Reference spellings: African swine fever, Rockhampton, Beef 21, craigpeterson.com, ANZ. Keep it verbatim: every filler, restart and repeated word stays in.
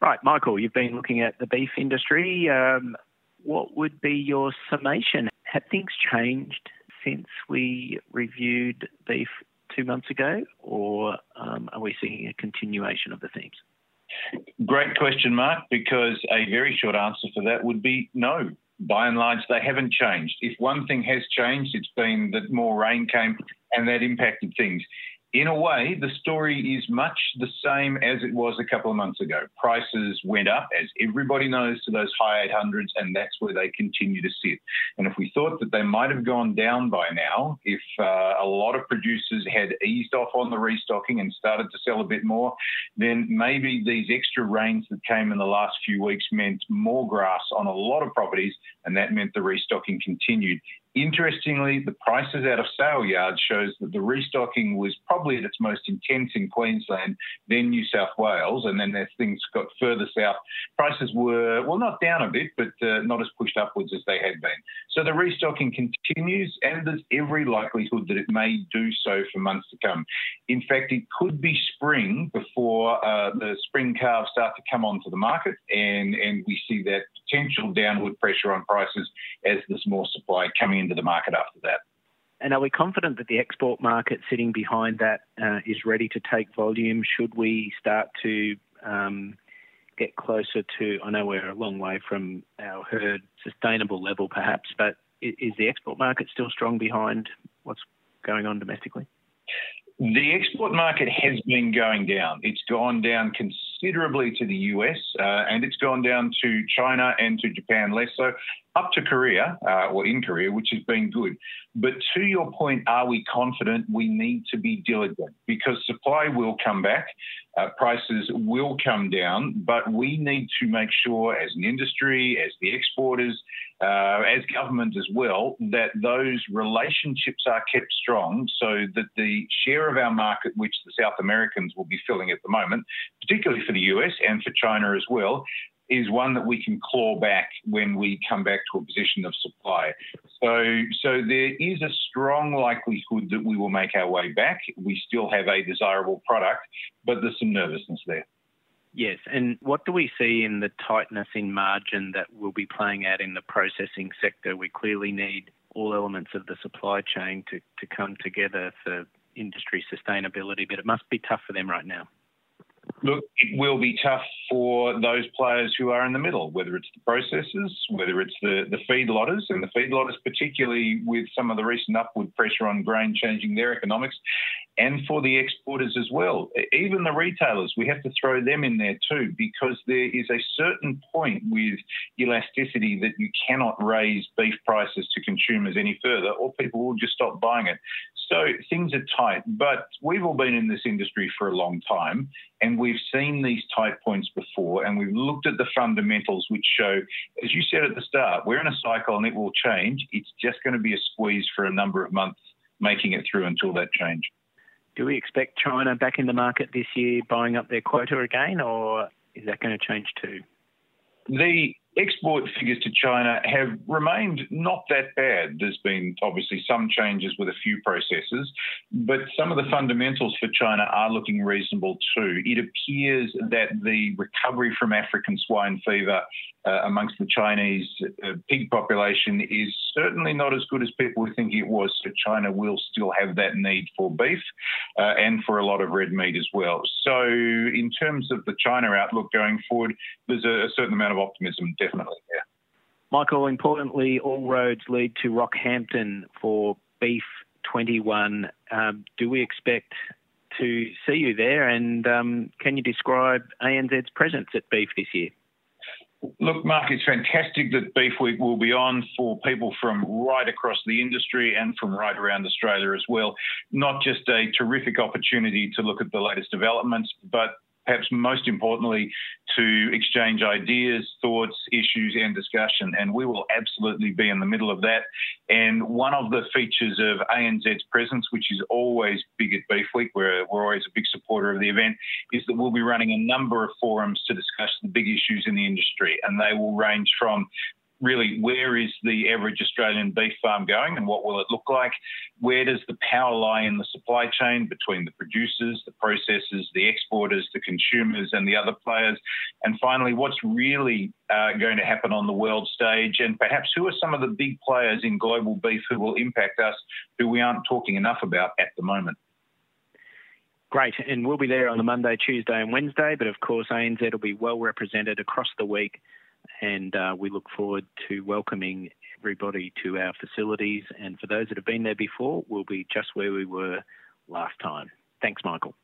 Right, Michael, you've been looking at the beef industry. Um, what would be your summation? Have things changed since we reviewed beef two months ago, or um, are we seeing a continuation of the themes? Great question, Mark, because a very short answer for that would be no. By and large, they haven't changed. If one thing has changed, it's been that more rain came and that impacted things. In a way, the story is much the same as it was a couple of months ago. Prices went up, as everybody knows, to those high eight hundreds, and that's where they continue to sit. And if we thought that they might have gone down by now, if uh, a lot of producers had eased off on the restocking and started to sell a bit more, then maybe these extra rains that came in the last few weeks meant more grass on a lot of properties, and that meant the restocking continued. Interestingly, the prices out of sale yards shows that the restocking was probably at its most intense in Queensland, then New South Wales, and then as things got further south, prices were, well, not down a bit, but uh, not as pushed upwards as they had been. So the restocking continues, and there's every likelihood that it may do so for months to come. In fact, it could be spring before uh, the spring calves start to come onto the market, and, and we see that potential downward pressure on prices as there's more supply coming in into the market after that. And are we confident that the export market sitting behind that uh, is ready to take volume? Should we start to um, get closer to, I know we're a long way from our herd sustainable level perhaps, but is the export market still strong behind what's going on domestically? The export market has been going down. It's gone down considerably to the U S uh, and it's gone down to China and to Japan less so, up to Korea, uh, or in Korea, which has been good. But to your point, are we confident? We need to be diligent because supply will come back, uh, prices will come down, but we need to make sure as an industry, as the exporters, uh, as government as well, that those relationships are kept strong so that the share of our market, which the South Americans will be filling at the moment, particularly for the U S and for China as well, is one that we can claw back when we come back to a position of supply. So so there is a strong likelihood that we will make our way back. We still have a desirable product, but there's some nervousness there. Yes, and what do we see in the tightness in margin that will be playing out in the processing sector? We clearly need all elements of the supply chain to, to come together for industry sustainability, but it must be tough for them right now. Look, it will be tough for those players who are in the middle, whether it's the processors, whether it's the, the feedlotters, and the feedlotters particularly with some of the recent upward pressure on grain changing their economics, and for the exporters as well. Even the retailers, we have to throw them in there too, because there is a certain point with elasticity that you cannot raise beef prices to consumers any further, or people will just stop buying it. So things are tight, but we've all been in this industry for a long time, and we've seen these tight points before, and we've looked at the fundamentals which show, as you said at the start, we're in a cycle and it will change. It's just going to be a squeeze for a number of months, making it through until that change. Do we expect China back in the market this year, buying up their quota again, or is that going to change too? The export figures to China have remained not that bad. There's been obviously some changes with a few processes, but some of the fundamentals for China are looking reasonable too. It appears that the recovery from African swine fever uh, amongst the Chinese uh, pig population is certainly not as good as people were thinking it was, so China will still have that need for beef uh, and for a lot of red meat as well. So in terms of the China outlook going forward, there's a, a certain amount of optimism. Definitely, yeah. Michael, importantly, all roads lead to Rockhampton for Beef twenty-one. Um, do we expect to see you there? And um, can you describe A N Z's presence at Beef this year? Look, Mark, it's fantastic that Beef Week will be on for people from right across the industry and from right around Australia as well. Not just a terrific opportunity to look at the latest developments, but perhaps most importantly, to exchange ideas, thoughts, issues and discussion. And we will absolutely be in the middle of that. And one of the features of A N Z's presence, which is always big at Beef Week, we're, we're always a big supporter of the event, is that we'll be running a number of forums to discuss the big issues in the industry. And they will range from really, where is the average Australian beef farm going and what will it look like? Where does the power lie in the supply chain between the producers, the processors, the exporters, the consumers and the other players? And finally, what's really uh, going to happen on the world stage, and perhaps who are some of the big players in global beef who will impact us, who we aren't talking enough about at the moment? Great, and we'll be there on the Monday, Tuesday and Wednesday, but of course A N Z will be well represented across the week, and uh, we look forward to welcoming everybody to our facilities, and for those that have been there before, we'll be just where we were last time. Thanks, Michael.